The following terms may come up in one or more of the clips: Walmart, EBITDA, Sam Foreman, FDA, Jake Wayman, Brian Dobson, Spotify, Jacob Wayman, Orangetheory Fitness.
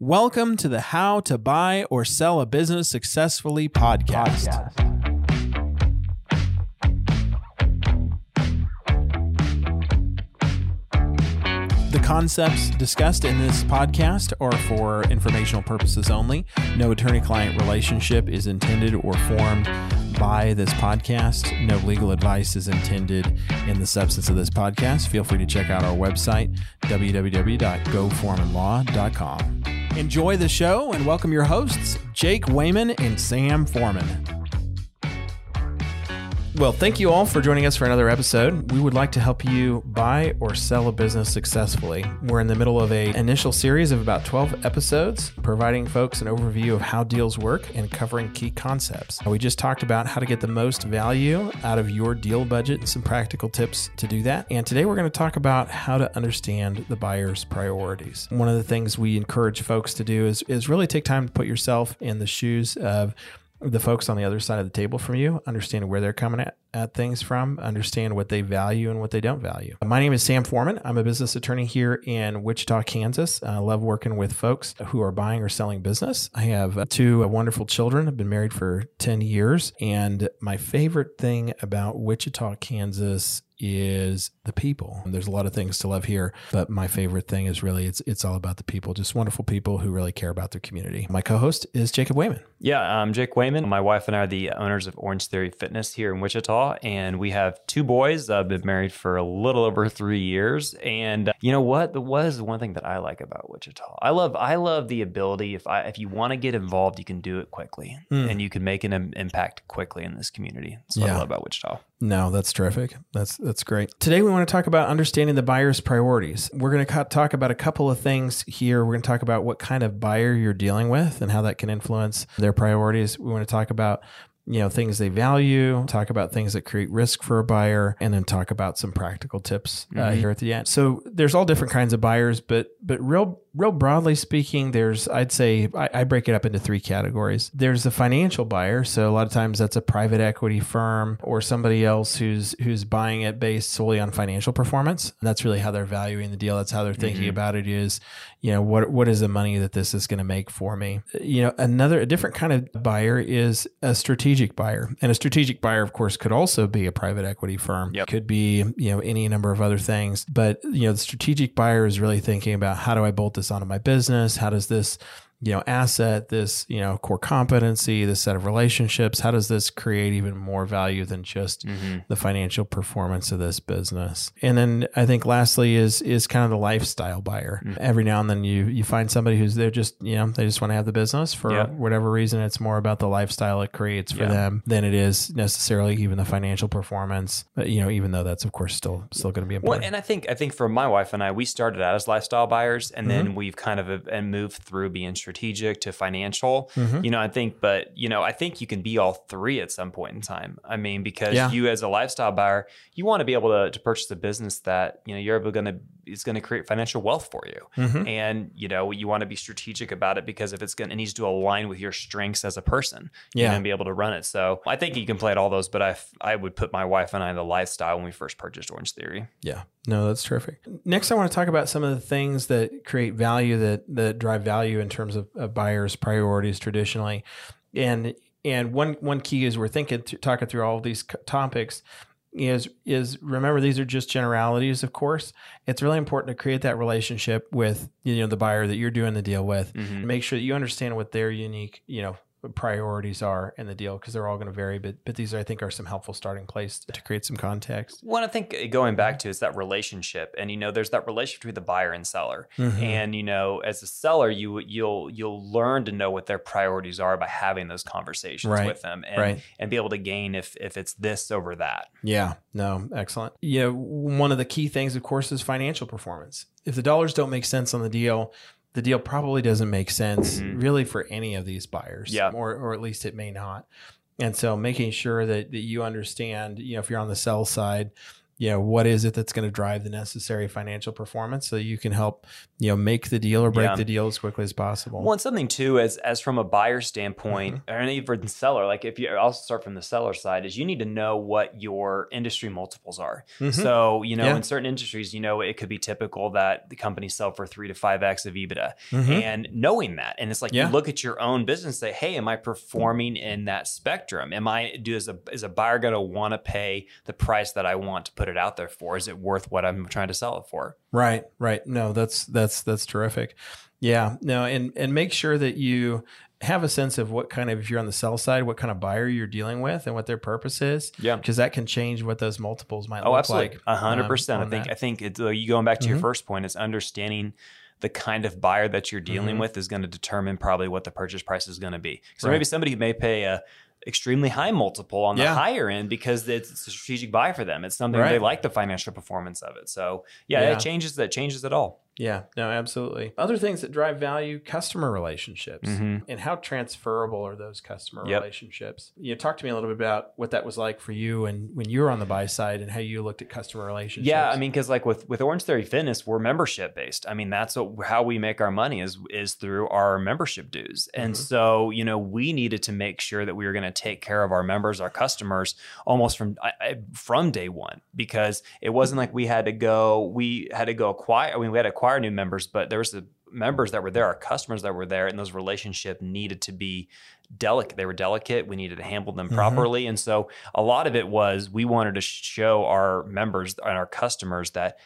Welcome to the How to Buy or Sell a Business Successfully podcast. The concepts discussed in this podcast are for informational purposes only. No attorney-client relationship is intended or formed by this podcast. No legal advice is intended in the substance of this podcast. Feel free to check out our website, www.goforemanlaw.com. Enjoy the show and welcome your hosts, Jake Wayman and Sam Foreman. Well, thank you all for joining us for another episode. We would like to help you buy or sell a business successfully. We're in the middle of an initial series of about 12 episodes, providing folks an overview of how deals work and covering key concepts. We just talked about how to get the most value out of your deal budget and some practical tips to do that. And today we're going to talk about how to understand the buyer's priorities. One of the things we encourage folks to do is really take time to put yourself in the shoes of the folks on the other side of the table from you, understand where they're coming at things from, understand what they value and what they don't value. My name is Sam Foreman. I'm a business attorney here in Wichita, Kansas. I love working with folks who are buying or selling business. I have two wonderful children. I've been married for 10 years. And my favorite thing about Wichita, Kansas is the people. And there's a lot of things to love here, but my favorite thing is really it's all about the people, just wonderful people who really care about their community. My co-host is Jacob Wayman. Yeah, I'm Jake Wayman. My wife and I are the owners of Orangetheory Fitness here in Wichita, and we have two boys. I've been married for a little over 3 years, and you know what? That was one thing that I like about Wichita. I love the ability, if you want to get involved, you can do it quickly, and you can make an impact quickly in this community. That's what I love about Wichita. No, that's terrific. That's great. Today, we want to talk about understanding the buyer's priorities. We're going to talk about a couple of things here. We're going to talk about what kind of buyer you're dealing with and how that can influence their priorities. We want to talk about things they value, talk about things that create risk for a buyer, and then talk about some practical tips here at the end. So there's all different kinds of buyers, but real broadly speaking, I'd say I break it up into three categories. There's the financial buyer. So a lot of times that's a private equity firm or somebody else who's buying it based solely on financial performance. And that's really how they're valuing the deal. That's how they're thinking about it is, what is the money that this is going to make for me? A different kind of buyer is a strategic buyer. And a strategic buyer, of course, could also be a private equity firm. Yep. Could be, any number of other things. But, the strategic buyer is really thinking about how do I bolt this onto my business? How does this, asset, this, core competency, this set of relationships, how does this create even more value than just the financial performance of this business? And then I think lastly is kind of the lifestyle buyer. Every now and then you find somebody who's they're just, they just want to have the business for whatever reason. It's more about the lifestyle it creates for them than it is necessarily even the financial performance, even though that's of course still going to be important. Well, and I think for my wife and I, we started out as lifestyle buyers and then we've kind of moved through being strategic to financial, I think you can be all three at some point in time. I mean, because you as a lifestyle buyer, you want to be able to purchase a business that, it's going to create financial wealth for you. And, you want to be strategic about it because if it needs to align with your strengths as a person, and be able to run it. So I think you can play at all those, but I would put my wife and I in the lifestyle when we first purchased Orangetheory. Yeah. No, that's terrific. Next, I want to talk about some of the things that create value that drive value in terms of buyers' priorities traditionally. And one key is we're talking through all of these topics is remember, these are just generalities, of course. It's really important to create that relationship with, the buyer that you're doing the deal with and make sure that you understand what their unique, priorities are in the deal because they're all going to vary. But these, I think, are some helpful starting place to create some context. What I think going back to is that relationship. And, there's that relationship between the buyer and seller. And, as a seller, you'll learn to know what their priorities are by having those conversations with them and be able to gain if it's this over that. Yeah. No, excellent. One of the key things, of course, is financial performance. If the dollars don't make sense on the deal, the deal probably doesn't make sense really for any of these buyers, or at least it may not. And so making sure that you understand, if you're on the sell side, you know, what is it that's going to drive the necessary financial performance so you can help, you know, make the deal or break the deal as quickly as possible. Well, and something too, as from a buyer standpoint, or even the seller, like if you also start from the seller side, is you need to know what your industry multiples are. So, you know, in certain industries, you know, it could be typical that the companies sell for 3 to 5X of EBITDA and knowing that. And it's like, you look at your own business and say, hey, am I performing in that spectrum? Am I, is a buyer going to want to pay the price that I want to put it out there for? Is it worth what I'm trying to sell it for? Right, right. No, that's terrific. Yeah, no, and make sure that you have a sense of what kind of, if you're on the sell side, what kind of buyer you're dealing with and what their purpose is. Yeah, because that can change what those multiples might look like. 100%. I think it's, you going back to your first point, is understanding the kind of buyer that you're dealing with is going to determine probably what the purchase price is going to be. So maybe somebody who may pay a extremely high multiple on the higher end because it's a strategic buy for them. It's something they like the financial performance of it. So that changes it all. Yeah, no, absolutely. Other things that drive value, customer relationships and how transferable are those customer relationships? You know, talk to me a little bit about what that was like for you and when you were on the buy side and how you looked at customer relationships. Yeah, I mean, because like with Orangetheory Fitness, we're membership based. I mean, that's how we make our money is through our membership dues. And so, you know, we needed to make sure that we were going to take care of our members, our customers, almost from day one, because it wasn't like we had to acquire new members, but there was the members that were there, our customers that were there, and those relationships needed to be delicate. They were delicate. We needed to handle them properly. And so a lot of it was, we wanted to show our members and our customers that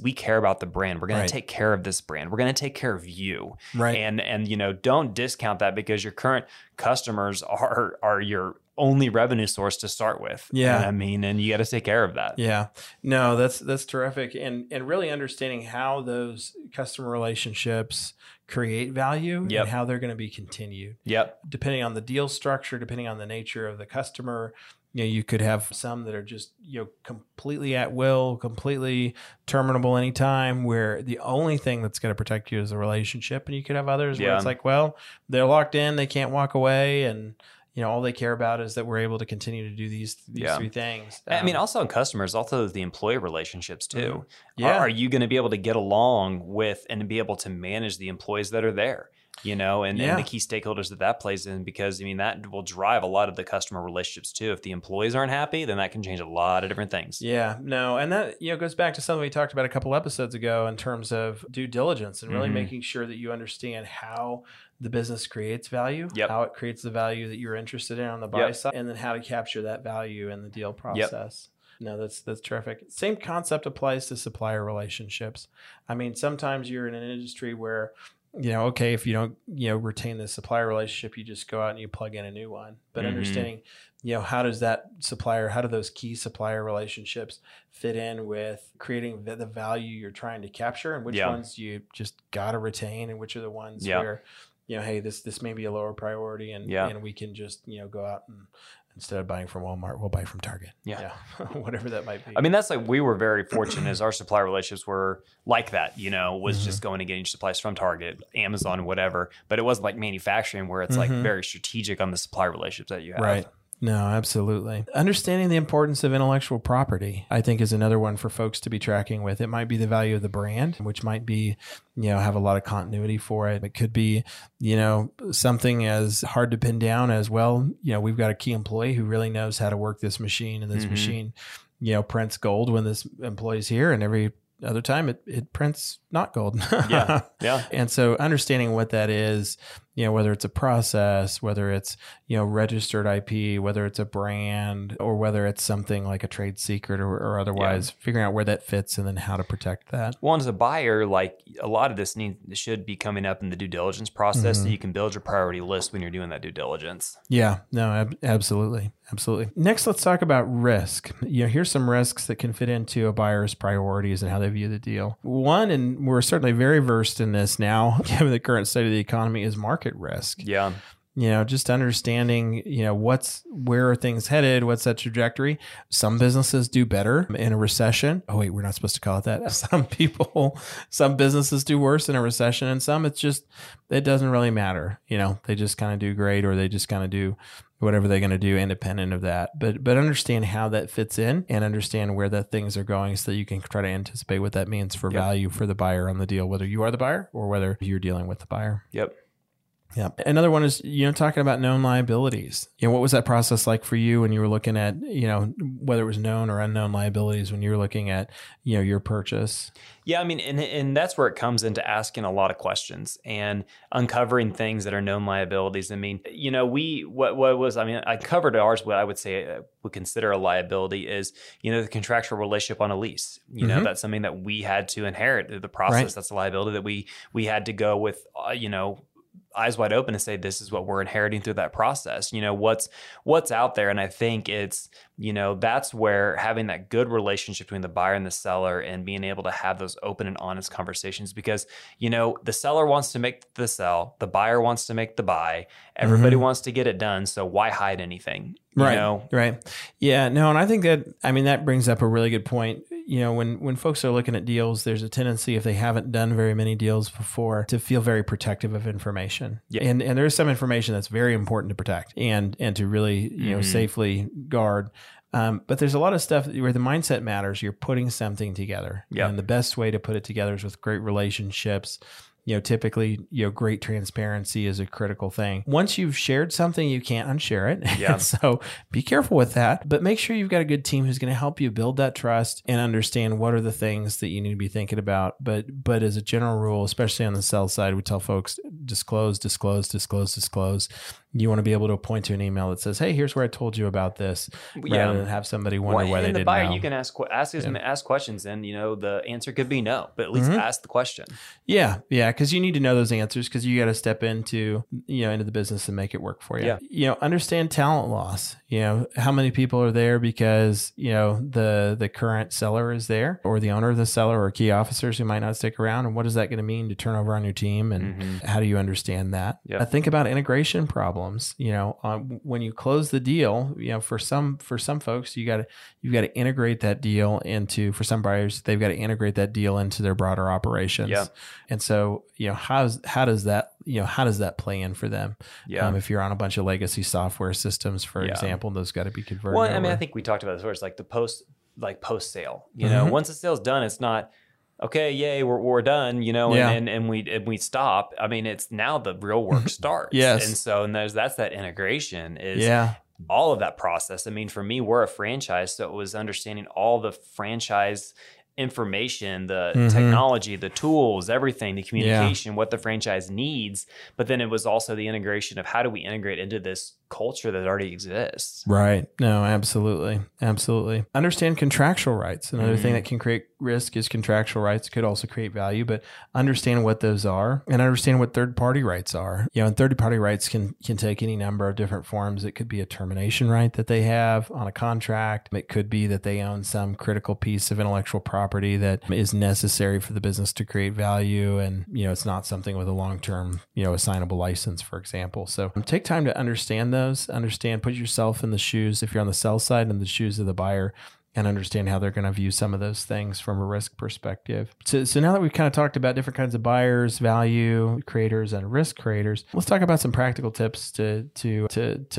we care about the brand. We're going to take care of this brand. We're going to take care of you. Right. And, you know, don't discount that because your current customers are your only revenue source to start with. Yeah. I mean, and you got to take care of that. Yeah. No, that's terrific. And really understanding how those customer relationships create value and how they're going to be continued. Yep. Depending on the deal structure, depending on the nature of the customer, you know, you could have some that are just, you know, completely at will, completely terminable anytime, where the only thing that's going to protect you is the relationship. And you could have others where it's like, well, they're locked in, they can't walk away, and you know, all they care about is that we're able to continue to do these three things. I mean, also in customers, also the employee relationships too. Are you going to be able to get along with and be able to manage the employees that are there? You know, and the key stakeholders that plays in, because I mean, that will drive a lot of the customer relationships too. If the employees aren't happy, then that can change a lot of different things. Yeah, no. And that, you know, goes back to something we talked about a couple episodes ago in terms of due diligence and really making sure that you understand how the business creates value, how it creates the value that you're interested in on the buy side, and then how to capture that value in the deal process. Yep. No, that's terrific. Same concept applies to supplier relationships. I mean, sometimes you're in an industry where, you know, okay, if you don't, you know, retain the supplier relationship, you just go out and you plug in a new one. But understanding, you know, how do those key supplier relationships fit in with creating the value you're trying to capture, and which ones you just got to retain, and which are the ones where, you know, hey, this may be a lower priority, and we can just, you know, go out and instead of buying from Walmart, we'll buy from Target. Yeah. Whatever that might be. I mean, that's like, we were very fortunate as our supplier relationships were like that, you know, was just going and getting supplies from Target, Amazon, whatever. But it wasn't like manufacturing where it's like very strategic on the supplier relationships that you have. Right. No, absolutely. Understanding the importance of intellectual property, I think, is another one for folks to be tracking with. It might be the value of the brand, which might be, you know, have a lot of continuity for it. It could be, you know, something as hard to pin down as, well, you know, we've got a key employee who really knows how to work this machine, and this machine, you know, prints gold when this employee's here, and every other time it prints not gold. Yeah. And so understanding what that is, you know, whether it's a process, whether it's, you know, registered IP, whether it's a brand, or whether it's something like a trade secret or otherwise, figuring out where that fits and then how to protect that. Well, as a buyer, like a lot of this should be coming up in the due diligence process, so you can build your priority list when you're doing that due diligence. Yeah, no, absolutely. Absolutely. Next, let's talk about risk. You know, here's some risks that can fit into a buyer's priorities and how they view the deal. One, and we're certainly very versed in this now, given the current state of the economy, is market risk. Yeah. You know, just understanding, you know, where are things headed? What's that trajectory? Some businesses do better in a recession. Oh, wait, we're not supposed to call it that. Some businesses do worse in a recession, and some it doesn't really matter. You know, they just kind of do great, or they just kind of do whatever they're going to do independent of that. But understand how that fits in and understand where that things are going so that you can try to anticipate what that means for value for the buyer on the deal, whether you are the buyer or whether you're dealing with the buyer. Yep. Yeah. Another one is, you know, talking about known liabilities. You know, what was that process like for you when you were looking at, you know, whether it was known or unknown liabilities when you were looking at, you know, your purchase? Yeah. I mean, and that's where it comes into asking a lot of questions and uncovering things that are known liabilities. I mean, you know, I covered ours, what I would say we consider a liability is, you know, the contractual relationship on a lease. You know, that's something that we had to inherit through the process. Right. That's a liability that we had to go with, you know, eyes wide open to say, this is what we're inheriting through that process. You know, what's out there. And I think it's, you know, that's where having that good relationship between the buyer and the seller and being able to have those open and honest conversations, because, you know, the seller wants to make the sell, the buyer wants to make the buy, everybody wants to get it done. So why hide anything? Right. Yeah, no. And I think that brings up a really good point. You know, when folks are looking at deals, there's a tendency, if they haven't done very many deals before, to feel very protective of information. Yeah. And there's some information that's very important to protect and to really, you know, safely guard. But there's a lot of stuff where the mindset matters. You're putting something together. Yep. And the best way to put it together is with great relationships. You know, typically, you know, great transparency is a critical thing. Once you've shared something, you can't unshare it. Yeah. So be careful with that, but make sure you've got a good team who's going to help you build that trust and understand what are the things that you need to be thinking about. But as a general rule, especially on the sell side, we tell folks, disclose. You want to be able to point to an email that says, hey, here's where I told you about this, rather than have somebody wonder why they didn't know. And the buyer, you can ask questions, and, you know, the answer could be no, but at least ask the question. Yeah. Yeah. Because you need to know those answers, because you got to step into the business and make it work for you. Yeah. You know, understand talent loss. You know, how many people are there because, you know, the current seller is there, or the owner of the seller, or key officers who might not stick around. And what is that going to mean to turnover on your team? And how do you understand that? Yep. I think about integration problems. You know, when you close the deal, you know, for some folks, you've got to integrate that deal for some buyers, they've got to integrate that deal into their broader operations. Yeah. And so, you know, how does that play in for them? Yeah. If you're on a bunch of legacy software systems, for example, those got to be converted. Well, I mean, I think we talked about this, where it's like post sale, you know, once the sale's done, it's not, okay, yay, we're done, you know, and we stop. I mean, it's now the real work starts. Yes. And so, that's that integration is all of that process. I mean, for me, we're a franchise, so it was understanding all the franchise information, the technology, the tools, everything, the communication, what the franchise needs. But then it was also the integration of, how do we integrate into this culture that already exists? Right. No, absolutely. Absolutely. Understand contractual rights. Another thing that can create risk is contractual rights could also create value, but understand what those are and understand what third party rights are. You know, and third party rights can take any number of different forms. It could be a termination right that they have on a contract. It could be that they own some critical piece of intellectual property that is necessary for the business to create value. And, you know, it's not something with a long-term, you know, assignable license, for example. So take time to understand those, put yourself in the shoes, if you're on the sell side, in the shoes of the buyer, and understand how they're going to view some of those things from a risk perspective. So now that we've kind of talked about different kinds of buyers, value creators, and risk creators, let's talk about some practical tips to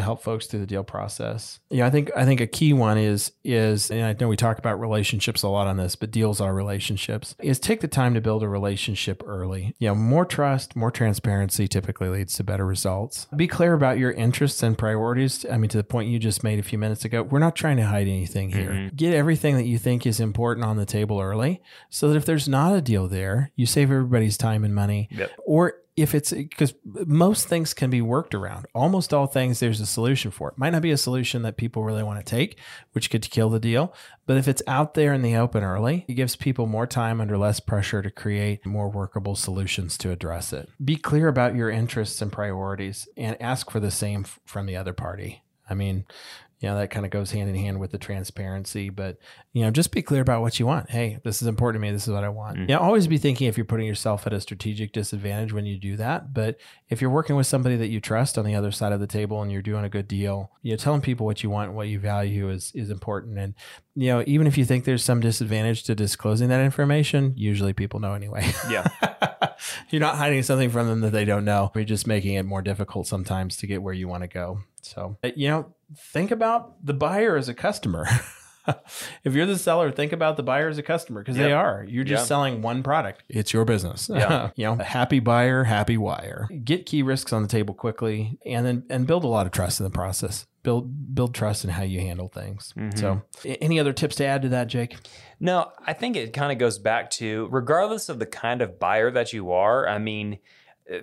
help folks through the deal process. Yeah, you know, I think a key one is, and I know we talk about relationships a lot on this, but deals are relationships, is take the time to build a relationship early. You know, more trust, more transparency typically leads to better results. Be clear about your interests and priorities. I mean, to the point you just made a few minutes ago, we're not trying to hide anything here. Get everything that you think is important on the table early, so that if there's not a deal there, you save everybody's time and money. Yep. Or if it's, because most things can be worked around. Almost all things, there's a solution for it. Might not be a solution that people really want to take, which could kill the deal. But if it's out there in the open early, it gives people more time under less pressure to create more workable solutions to address it. Be clear about your interests and priorities, and ask for the same from the other party. I mean, you know, that kind of goes hand in hand with the transparency. But, you know, just be clear about what you want. Hey, this is important to me. This is what I want. Mm-hmm. You know, always be thinking if you're putting yourself at a strategic disadvantage when you do that. But if you're working with somebody that you trust on the other side of the table and you're doing a good deal, you know, telling people what you want and what you value is important. And, you know, even if you think there's some disadvantage to disclosing that information, usually people know anyway. Yeah. You're not hiding something from them that they don't know. You're just making it more difficult sometimes to get where you want to go. So, you know, think about the buyer as a customer. If you're the seller, think about the buyer as a customer, because yep. they are. You're just yep. selling one product. It's your business. Yeah. You know, a happy buyer, happy wire. Get key risks on the table quickly, and then build a lot of trust in the process. Build trust in how you handle things. Mm-hmm. So any other tips to add to that, Jake? No, I think it kind of goes back to, regardless of the kind of buyer that you are, I mean,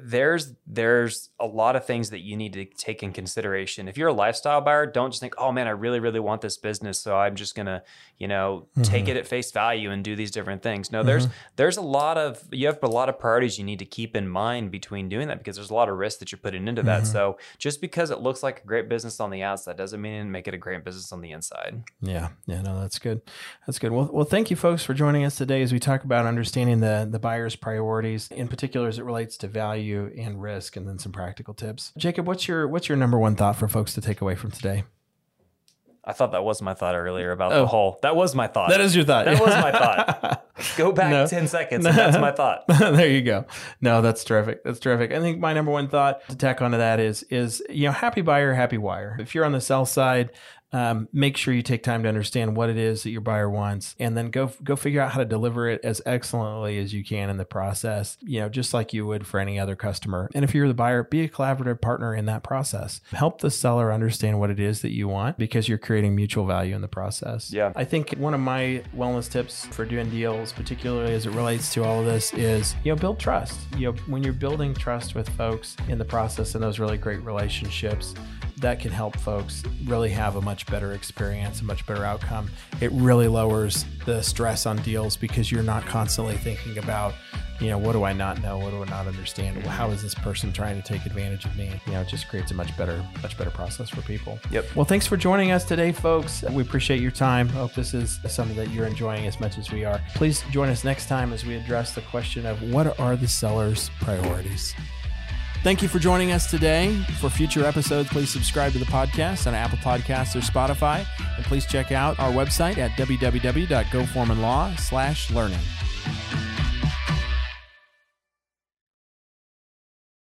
there's a lot of things that you need to take in consideration. If you're a lifestyle buyer, don't just think, oh man, I really, really want this business, so I'm just going to, you know, mm-hmm. take it at face value and do these different things. No, mm-hmm. there's a lot of, you have a lot of priorities you need to keep in mind between doing that, because there's a lot of risk that you're putting into that. Mm-hmm. So just because it looks like a great business on the outside doesn't mean it make it a great business on the inside. Yeah. Yeah, no, that's good. That's good. Well, thank you folks for joining us today as we talk about understanding the buyer's priorities, in particular as it relates to value. Value and risk, and then some practical tips. Jacob, what's your number one thought for folks to take away from today? I thought that was my thought earlier about the whole. That was my thought. That is your thought. That was my thought. Go back 10 seconds. And that's my thought. There you go. No, that's terrific. That's terrific. I think my number one thought to tack onto that is, you know, happy buyer, happy wire. If you're on the sell side, make sure you take time to understand what it is that your buyer wants, and then go figure out how to deliver it as excellently as you can in the process, you know, just like you would for any other customer. And if you're the buyer, be a collaborative partner in that process. Help the seller understand what it is that you want, because you're creating mutual value in the process. Yeah. I think one of my wellness tips for doing deals, particularly as it relates to all of this, is, you know, build trust. You know, when you're building trust with folks in the process and those really great relationships, that can help folks really have a much better experience, a much better outcome. It really lowers the stress on deals, because you're not constantly thinking about, you know, what do I not know? What do I not understand? How is this person trying to take advantage of me? You know, it just creates a much better process for people. Yep. Well, thanks for joining us today, folks. We appreciate your time. I hope this is something that you're enjoying as much as we are. Please join us next time as we address the question of, what are the seller's priorities? Thank you for joining us today. For future episodes, please subscribe to the podcast on Apple Podcasts or Spotify. And please check out our website at www.goforemanlaw.com/learning.